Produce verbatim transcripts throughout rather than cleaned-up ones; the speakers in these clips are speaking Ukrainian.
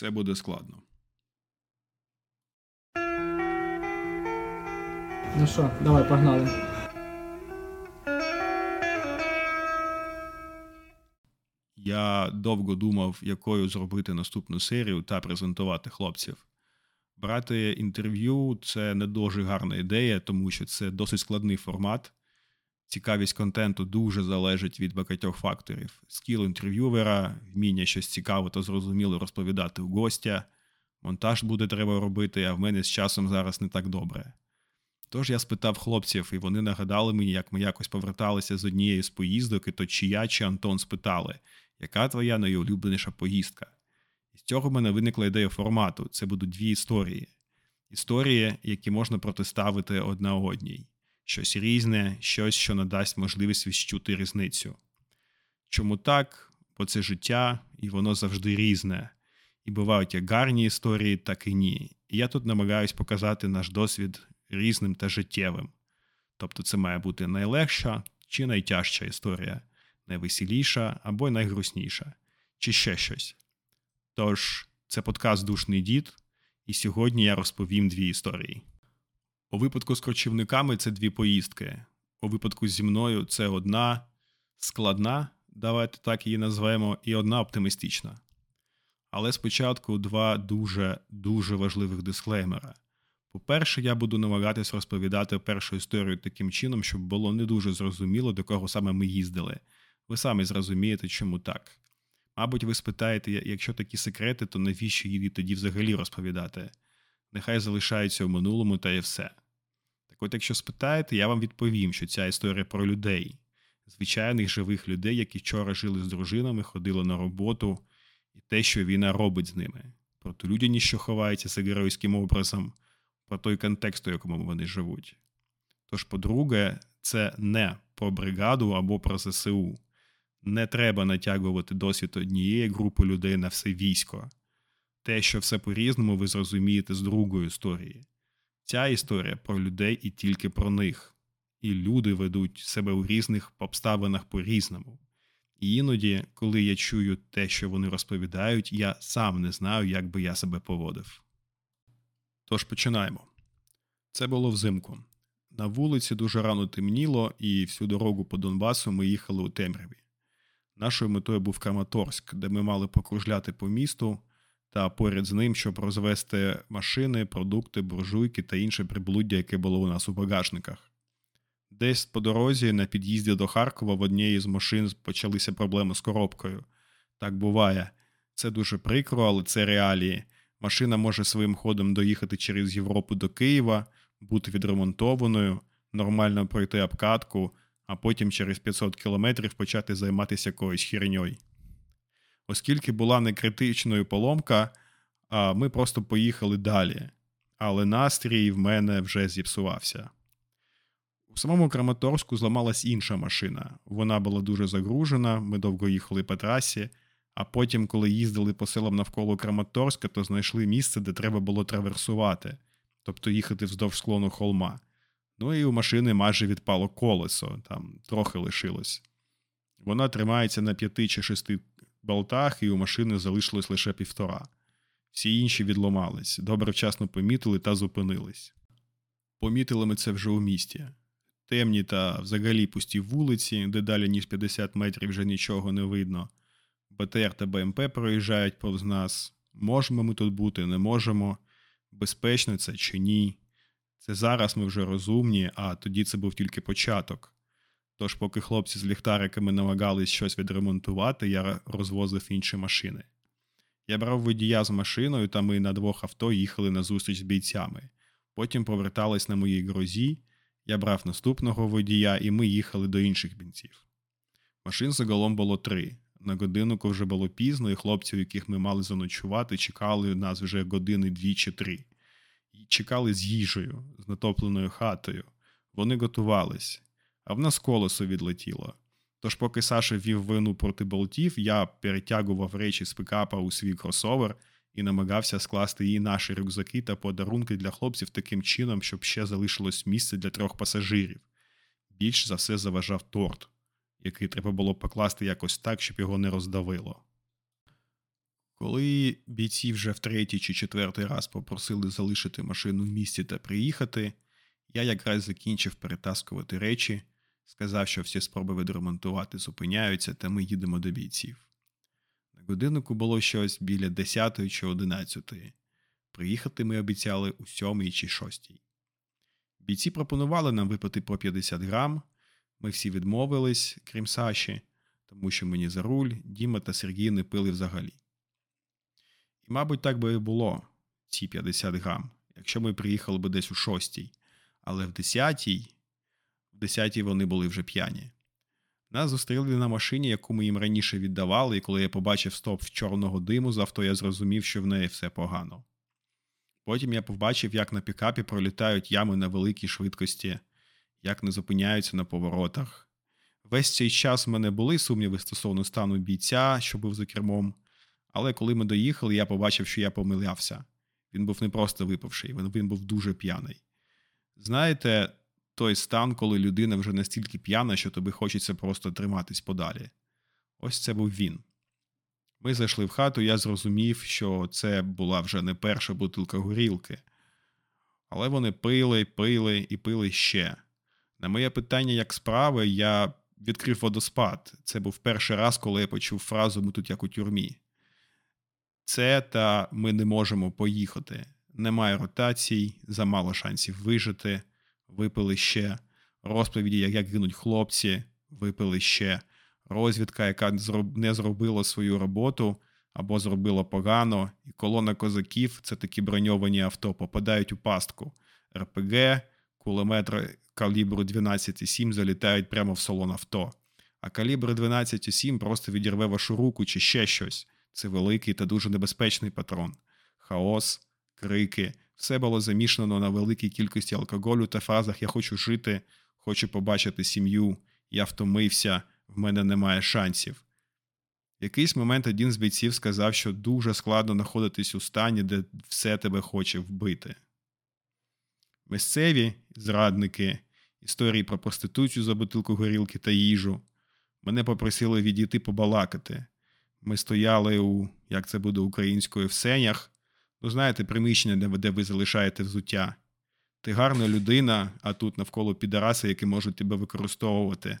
це буде складно. Ну що, давай, погнали. Я довго думав, якою зробити наступну серію та презентувати хлопців. Брати інтерв'ю – це не дуже гарна ідея, тому що це досить складний формат. Цікавість контенту дуже залежить від багатьох факторів. Скіл інтерв'ювера, вміння щось цікаве та зрозуміло розповідати у гостя, монтаж буде треба робити, а в мене з часом зараз не так добре. Тож я спитав хлопців, і вони нагадали мені, як ми якось поверталися з однієї з поїздок, і то чи я, чи Антон спитали, яка твоя найулюбленіша поїздка? І з цього в мене виникла ідея формату. Це будуть дві історії. Історії, які можна протиставити одна одній. Щось різне, щось, що надасть можливість відчути різницю. Чому так? Бо це життя, і воно завжди різне. І бувають як гарні історії, так і ні. І я тут намагаюсь показати наш досвід різним та життєвим. Тобто це має бути найлегша чи найтяжча історія, найвеселіша або найгрусніша, чи ще щось. Тож, це подкаст «Душний дід», і сьогодні я розповім дві історії. У випадку з кочівниками це дві поїздки. У випадку зі мною це одна складна, давайте так її назвемо, і одна оптимістична. Але спочатку два дуже-дуже важливих дисклеймера. По-перше, я буду намагатись розповідати першу історію таким чином, щоб було не дуже зрозуміло, до кого саме ми їздили. Ви самі зрозумієте, чому так. Мабуть, ви спитаєте, якщо такі секрети, то навіщо її тоді взагалі розповідати? Нехай залишаються в минулому та і все. Так от, якщо спитаєте, я вам відповім, що ця історія про людей. Звичайних живих людей, які вчора жили з дружинами, ходили на роботу, і те, що війна робить з ними. Про ту людяність, що ховається за геройським образом, про той контекст, у якому вони живуть. Тож, по-друге, це не про бригаду або про зе се у. Не треба натягувати досвід однієї групи людей на все військо. Те, що все по-різному, ви зрозумієте з другої історії. Ця історія про людей і тільки про них. І люди ведуть себе у різних обставинах по-різному. І іноді, коли я чую те, що вони розповідають, я сам не знаю, як би я себе поводив. Тож починаємо. Це було взимку. На вулиці дуже рано темніло, і всю дорогу по Донбасу ми їхали у темряві. Нашою метою був Краматорськ, де ми мали покружляти по місту, та поряд з ним, щоб розвести машини, продукти, буржуйки та інше приблуддя, яке було у нас у багажниках. Десь по дорозі на під'їзді до Харкова в однієї з машин почалися проблеми з коробкою. Так буває. Це дуже прикро, але це реалії. Машина може своїм ходом доїхати через Європу до Києва, бути відремонтованою, нормально пройти обкатку, а потім через п'ятсот кілометрів почати займатися якоюсь херньою. Оскільки була не критичною поломка, ми просто поїхали далі. Але настрій в мене вже зіпсувався. У самому Краматорську зламалась інша машина. Вона була дуже загружена, ми довго їхали по трасі, а потім, коли їздили по селам навколо Краматорська, то знайшли місце, де треба було траверсувати, тобто їхати вздовж склону холма. Ну і у машини майже відпало колесо, там трохи лишилось. Вона тримається на п'яти чи шести болтах, і у машини залишилось лише півтора. Всі інші відломались, добре вчасно помітили та зупинились. Помітили ми це вже у місті. Темні та взагалі пусті вулиці, де далі ніж п'ятдесят метрів вже нічого не видно. Бе Те Ер та Бе Ем Пе проїжджають повз нас. Можемо ми тут бути, не можемо. Безпечно це чи ні. Це зараз ми вже розумні, а тоді це був тільки початок. Тож, поки хлопці з ліхтариками намагались щось відремонтувати, я розвозив інші машини. Я брав водія з машиною, та ми на двох авто їхали на зустріч з бійцями. Потім повертались на моїй грозі, я брав наступного водія, і ми їхали до інших бійців. Машин загалом було три. На годинку вже було пізно, і хлопців, яких ми мали заночувати, чекали нас вже години дві чи три. І чекали з їжею, з натопленою хатою. Вони готувались. А в нас колесо відлетіло. Тож поки Саша вів війну проти болтів, я перетягував речі з пікапа у свій кросовер і намагався скласти і наші рюкзаки та подарунки для хлопців таким чином, щоб ще залишилось місце для трьох пасажирів. Більш за все заважав торт, який треба було покласти якось так, щоб його не роздавило. Коли бійці вже в третій чи четвертий раз попросили залишити машину в місті та приїхати, я якраз закінчив перетаскувати речі, сказав, що всі спроби відремонтувати зупиняються, та ми їдемо до бійців. На годиннику було щось біля десятої чи одинадцятої. Приїхати ми обіцяли у сьомій чи шостій. Бійці пропонували нам випити по п'ятдесят грам, ми всі відмовились, крім Саші, тому що мені за руль, Діма та Сергій не пили взагалі. І, мабуть, так би і було, ці п'ятдесят грам, якщо ми приїхали би десь у шостій, але в десятій, в десятій вони були вже п'яні. Нас зустріли на машині, яку ми їм раніше віддавали, і коли я побачив стовп чорного диму з авто, я зрозумів, що в неї все погано. Потім я побачив, як на пікапі пролітають ями на великій швидкості, як не зупиняються на поворотах. Весь цей час в мене були сумніви стосовно стану бійця, що був за кермом, але коли ми доїхали, я побачив, що я помилявся. Він був не просто випивший, він був дуже п'яний. Знаєте, той стан, коли людина вже настільки п'яна, що тобі хочеться просто триматись подалі. Ось це був він. Ми зайшли в хату, я зрозумів, що це була вже не перша бутилка горілки. Але вони пили, пили і пили ще. На моє питання, як справи, я відкрив водоспад. Це був перший раз, коли я почув фразу «ми тут як у тюрмі». Це та «ми не можемо поїхати». Немає ротацій, замало шансів вижити, випили ще. Розповіді, як гинуть хлопці, випили ще. Розвідка, яка не зробила свою роботу або зробила погано, і колона козаків, це такі броньовані авто, попадають у пастку. РПГ, кулеметри калібру дванадцять сім залітають прямо в салон авто. А калібр дванадцять сім просто відірве вашу руку чи ще щось. Це великий та дуже небезпечний патрон. Хаос, крики, все було замішано на великій кількості алкоголю та фразах «я хочу жити», «хочу побачити сім'ю», «я втомився», «в мене немає шансів». В якийсь момент один з бійців сказав, що дуже складно знаходитись у стані, де все тебе хоче вбити. Місцеві зрадники, історії про проституцію за бутилку горілки та їжу. Мене попросили відійти побалакати. Ми стояли у, як це буде українською, в сенях. Ну, знаєте, приміщення, де ви залишаєте взуття. Ти гарна людина, а тут навколо підараси, які можуть тебе використовувати.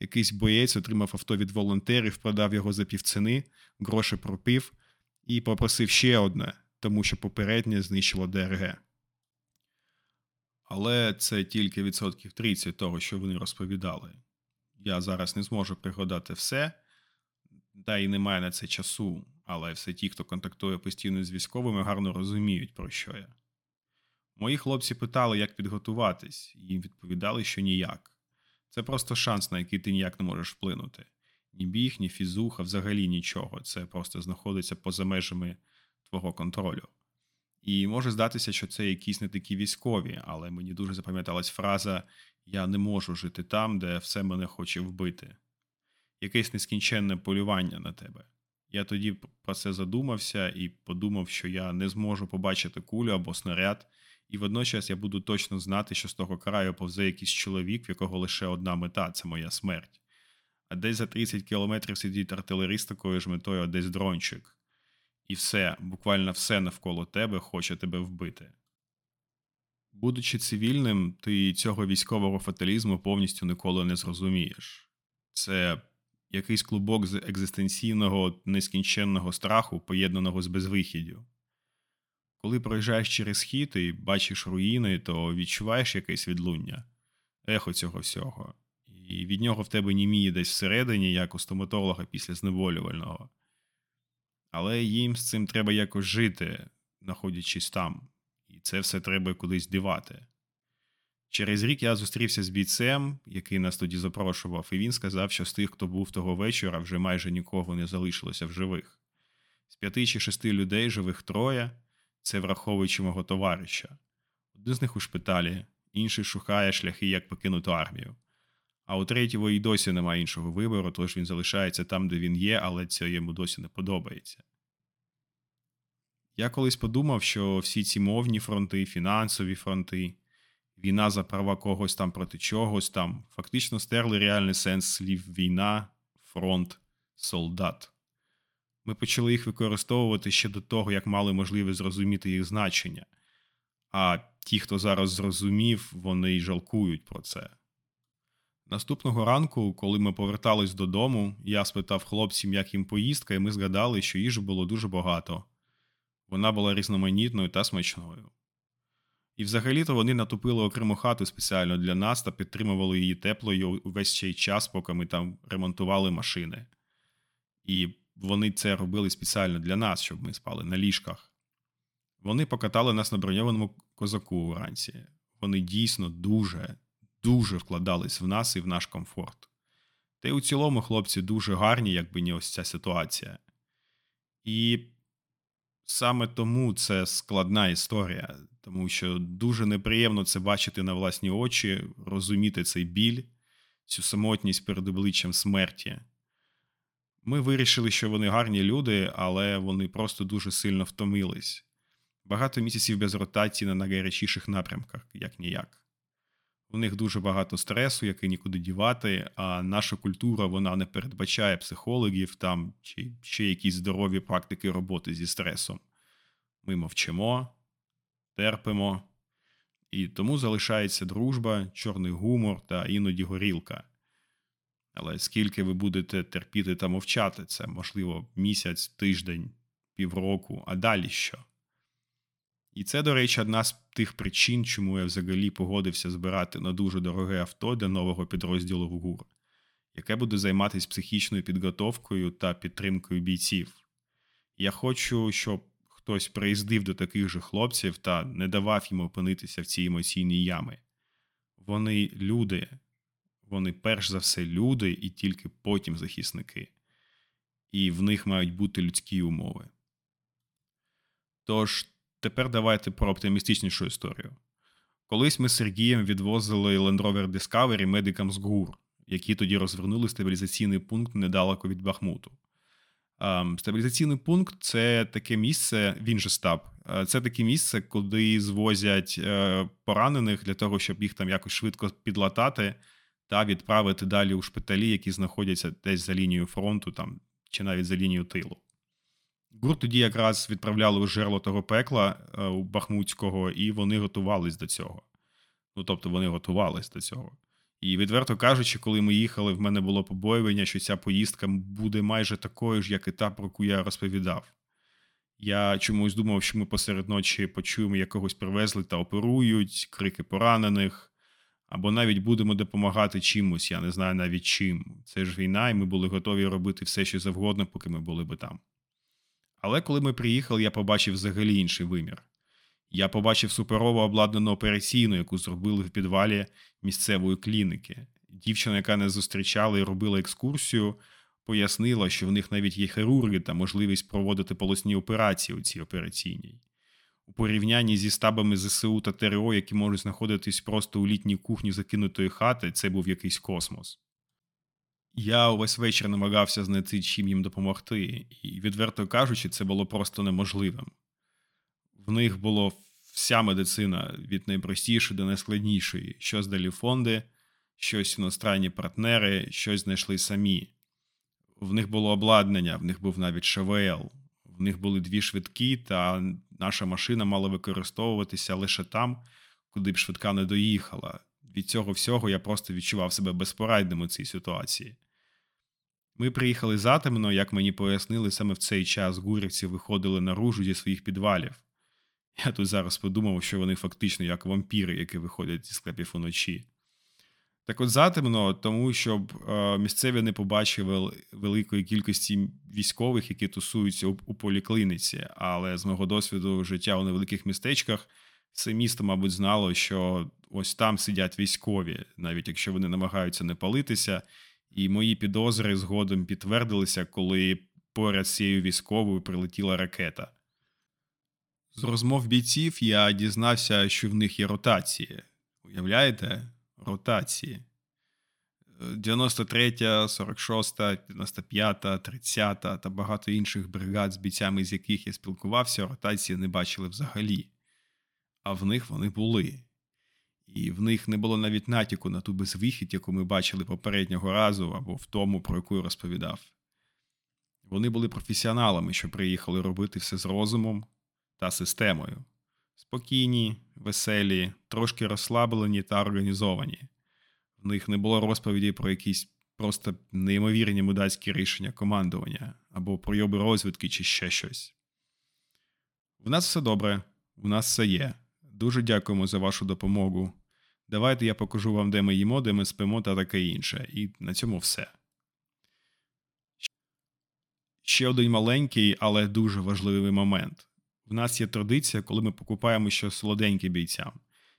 Якийсь боєць отримав авто від волонтерів, продав його за півціни, гроші пропив і попросив ще одне, тому що попереднє знищило ДРГ. Але це тільки відсотків тридцять того, що вони розповідали. Я зараз не зможу пригадати все, та й немає на це часу, але все ті, хто контактує постійно з військовими, гарно розуміють, про що я. Мої хлопці питали, як підготуватись, їм відповідали, що ніяк. Це просто шанс, на який ти ніяк не можеш вплинути. Ні біг, ні фізуха, взагалі нічого. Це просто знаходиться поза межами твого контролю. І може здатися, що це якісь не такі військові, але мені дуже запам'яталась фраза «я не можу жити там, де все мене хоче вбити». Якесь нескінченне полювання на тебе. Я тоді про це задумався і подумав, що я не зможу побачити кулю або снаряд, і водночас я буду точно знати, що з того краю повзе якийсь чоловік, в якого лише одна мета – це моя смерть. А десь за тридцять кілометрів сидить артилерист такою ж метою, а десь дрончик. І все, буквально все навколо тебе хоче тебе вбити. Будучи цивільним, ти цього військового фаталізму повністю ніколи не зрозумієш. Це якийсь клубок з екзистенційного нескінченного страху, поєднаного з безвихіддю. Коли проїжджаєш через схід і бачиш руїни, то відчуваєш якесь відлуння, ехо цього всього. І від нього в тебе німіє десь всередині, як у стоматолога після зневолювального. Але їм з цим треба якось жити, знаходячись там. І це все треба кудись дівати. Через рік я зустрівся з бійцем, який нас тоді запрошував, і він сказав, що з тих, хто був того вечора, вже майже нікого не залишилося в живих. З п'яти чи шести людей живих троє, це враховуючи мого товариша. Один з них у шпиталі, інший шукає шляхи, як покинути армію. А у третього й досі немає іншого вибору, тож він залишається там, де він є, але це йому досі не подобається. Я колись подумав, що всі ці мовні фронти, фінансові фронти, війна за права когось там проти чогось там, фактично стерли реальний сенс слів «війна», «фронт», «солдат». Ми почали їх використовувати ще до того, як мали можливість зрозуміти їх значення. А ті, хто зараз зрозумів, вони й жалкують про це. Наступного ранку, коли ми повертались додому, я спитав хлопців, як їм поїздка, і ми згадали, що їжі було дуже багато. Вона була різноманітною та смачною. І взагалі-то вони натопили окрему хату спеціально для нас та підтримували її теплою увесь цей час, поки ми там ремонтували машини. І вони це робили спеціально для нас, щоб ми спали на ліжках. Вони покатали нас на броньованому козаку вранці. Вони дійсно дуже, дуже вкладались в нас і в наш комфорт. Та й у цілому хлопці дуже гарні, якби не ось ця ситуація. І саме тому це складна історія, тому що дуже неприємно це бачити на власні очі, розуміти цей біль, цю самотність перед обличчям смерті. Ми вирішили, що вони гарні люди, але вони просто дуже сильно втомились. Багато місяців без ротації на найгарячіших напрямках, як-ніяк. У них дуже багато стресу, який нікуди дівати, а наша культура, вона не передбачає психологів там чи ще якісь здорові практики роботи зі стресом. Ми мовчимо, терпимо, і тому залишається дружба, чорний гумор та іноді горілка. Але скільки ви будете терпіти та мовчати, це, можливо, місяць, тиждень, півроку, а далі що? І це, до речі, одна з тих причин, чому я взагалі погодився збирати на дуже дороге авто для нового підрозділу в ГУР, яке буде займатися психічною підготовкою та підтримкою бійців. Я хочу, щоб хтось приїздив до таких же хлопців та не давав їм опинитися в цій емоційній ямі. Вони люди. Вони перш за все люди і тільки потім захисники. І в них мають бути людські умови. Тож, тепер давайте про оптимістичнішу історію. Колись ми з Сергієм відвозили Land Rover Discovery медикам з ГУР, які тоді розвернули стабілізаційний пункт недалеко від Бахмуту. Стабілізаційний пункт – це таке місце, він же стаб, це таке місце, куди звозять поранених для того, щоб їх там якось швидко підлатати та відправити далі у шпиталі, які знаходяться десь за лінією фронту там, чи навіть за лінією тилу. ГУР тоді якраз відправляли у жерло того пекла у Бахмутського, і вони готувались до цього. Ну, тобто вони готувались до цього. І відверто кажучи, коли ми їхали, в мене було побоювання, що ця поїздка буде майже такою ж, як і та, про яку я розповідав. Я чомусь думав, що ми посеред ночі почуємо, як когось привезли та оперують, крики поранених, або навіть будемо допомагати чимось, я не знаю навіть чим. Це ж війна, і ми були готові робити все, що завгодно, поки ми були би там. Але коли ми приїхали, я побачив взагалі інший вимір. Я побачив суперово обладнану операційну, яку зробили в підвалі місцевої клініки. Дівчина, яка нас зустрічала і робила екскурсію, пояснила, що в них навіть є хірурги та можливість проводити полосні операції у цій операційній. У порівнянні зі штабами зе се у та те ер о, які можуть знаходитись просто у літній кухні закинутої хати, це був якийсь космос. Я увесь вечір намагався знайти, чим їм допомогти, і, відверто кажучи, це було просто неможливим. В них було вся медицина, від найпростішої до найскладнішої. Щось дали фонди, щось іностранні партнери, щось знайшли самі. В них було обладнання, в них був навіть ше ве ел. В них були дві швидкі, та наша машина мала використовуватися лише там, куди б швидка не доїхала. Від цього всього я просто відчував себе безпорадним у цій ситуації. Ми приїхали затемно, як мені пояснили, саме в цей час гурівці виходили наружу зі своїх підвалів. Я тут зараз подумав, що вони фактично як вампіри, які виходять зі склепів уночі. Так от затемно, тому щоб місцеві не побачили великої кількості військових, які тусуються у поліклініці, але з мого досвіду життя у невеликих містечках це місто, мабуть, знало, що ось там сидять військові, навіть якщо вони намагаються не палитися, і мої підозри згодом підтвердилися, коли поряд з цією військовою прилетіла ракета. З розмов бійців я дізнався, що в них є ротації. Уявляєте? Ротації. дев'яносто третя, сорок шоста, дев'яносто п'ята, тридцята та багато інших бригад, з бійцями, з яких я спілкувався, ротації не бачили взагалі. А в них вони були. І в них не було навіть натяку на ту безвихідь, яку ми бачили попереднього разу, або в тому, про яку я розповідав. Вони були професіоналами, що приїхали робити все з розумом та системою. Спокійні, веселі, трошки розслаблені та організовані. В них не було розповіді про якісь просто неймовірні мудацькі рішення командування або пройоби розвідки чи ще щось. У нас все добре, у нас все є. Дуже дякуємо за вашу допомогу. Давайте я покажу вам, де ми їмо, де ми спимо та таке інше. І на цьому все. Ще один маленький, але дуже важливий момент. В нас є традиція, коли ми покупаємо щось солоденьке бійцям.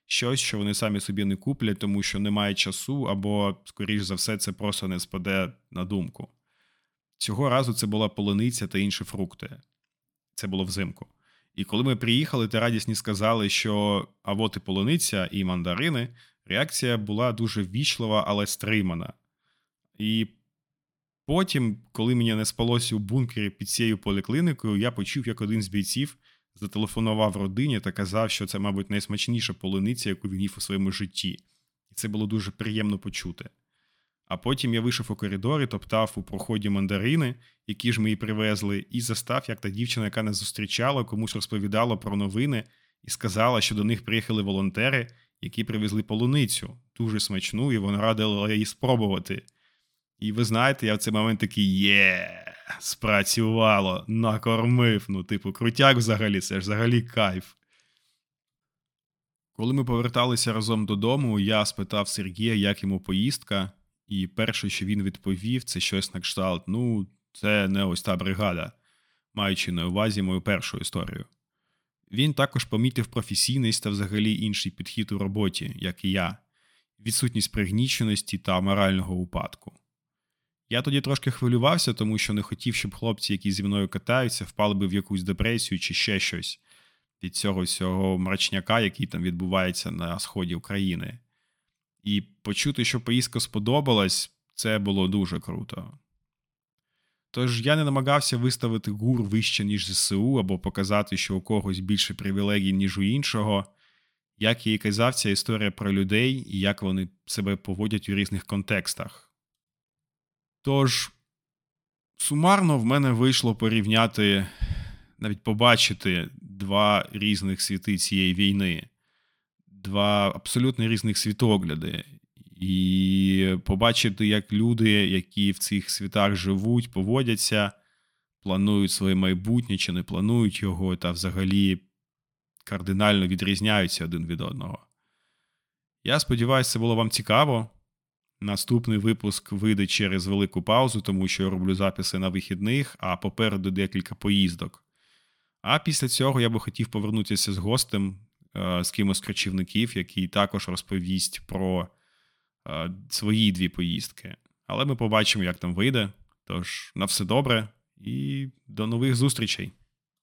Щось, що вони самі собі не куплять, тому що немає часу, або, скоріш за все, це просто не спаде на думку. Цього разу це була полуниця та інші фрукти. Це було взимку. І коли ми приїхали та радісні сказали, що а от і полуниця, і мандарини, реакція була дуже ввічлива, але стримана. І потім, коли мені не спалося у бункері під цією полікліникою, я почув, як один з бійців зателефонував родині та казав, що це, мабуть, найсмачніша полуниця, яку він їв у своєму житті. І це було дуже приємно почути. А потім я вийшов у коридорі, топтав у проході мандарини, які ж ми їй привезли, і застав, як та дівчина, яка нас зустрічала, комусь розповідала про новини і сказала, що до них приїхали волонтери, які привезли полуницю, дуже смачну, і вона радила її спробувати. І ви знаєте, я в цей момент такий, є, спрацювало, накормив, ну типу крутяк взагалі, це ж взагалі кайф. Коли ми поверталися разом додому, я спитав Сергія, як йому поїздка, і перше, що він відповів, це щось на кшталт, ну, це не ось та бригада, маючи на увазі мою першу історію. Він також помітив професійність та взагалі інший підхід у роботі, як і я, відсутність пригніченості та морального упадку. Я тоді трошки хвилювався, тому що не хотів, щоб хлопці, які зі мною катаються, впали би в якусь депресію чи ще щось від цього всього мрачняка, який там відбувається на сході України. І почути, що поїздка сподобалась, це було дуже круто. Тож я не намагався виставити ГУР вище, ніж ЗСУ, або показати, що у когось більше привілегій, ніж у іншого. Як я і казав, ця історія про людей і як вони себе поводять у різних контекстах. Тож, сумарно в мене вийшло порівняти, навіть побачити два різних світи цієї війни. Два абсолютно різних світогляди. І побачити, як люди, які в цих світах живуть, поводяться, планують своє майбутнє чи не планують його, та взагалі кардинально відрізняються один від одного. Я сподіваюся, це було вам цікаво. Наступний випуск вийде через велику паузу, тому що я роблю записи на вихідних, а попереду декілька поїздок. А після цього я би хотів повернутися з гостем, з кимось з кочівників, який також розповість про свої дві поїздки. Але ми побачимо, як там вийде. Тож на все добре і до нових зустрічей!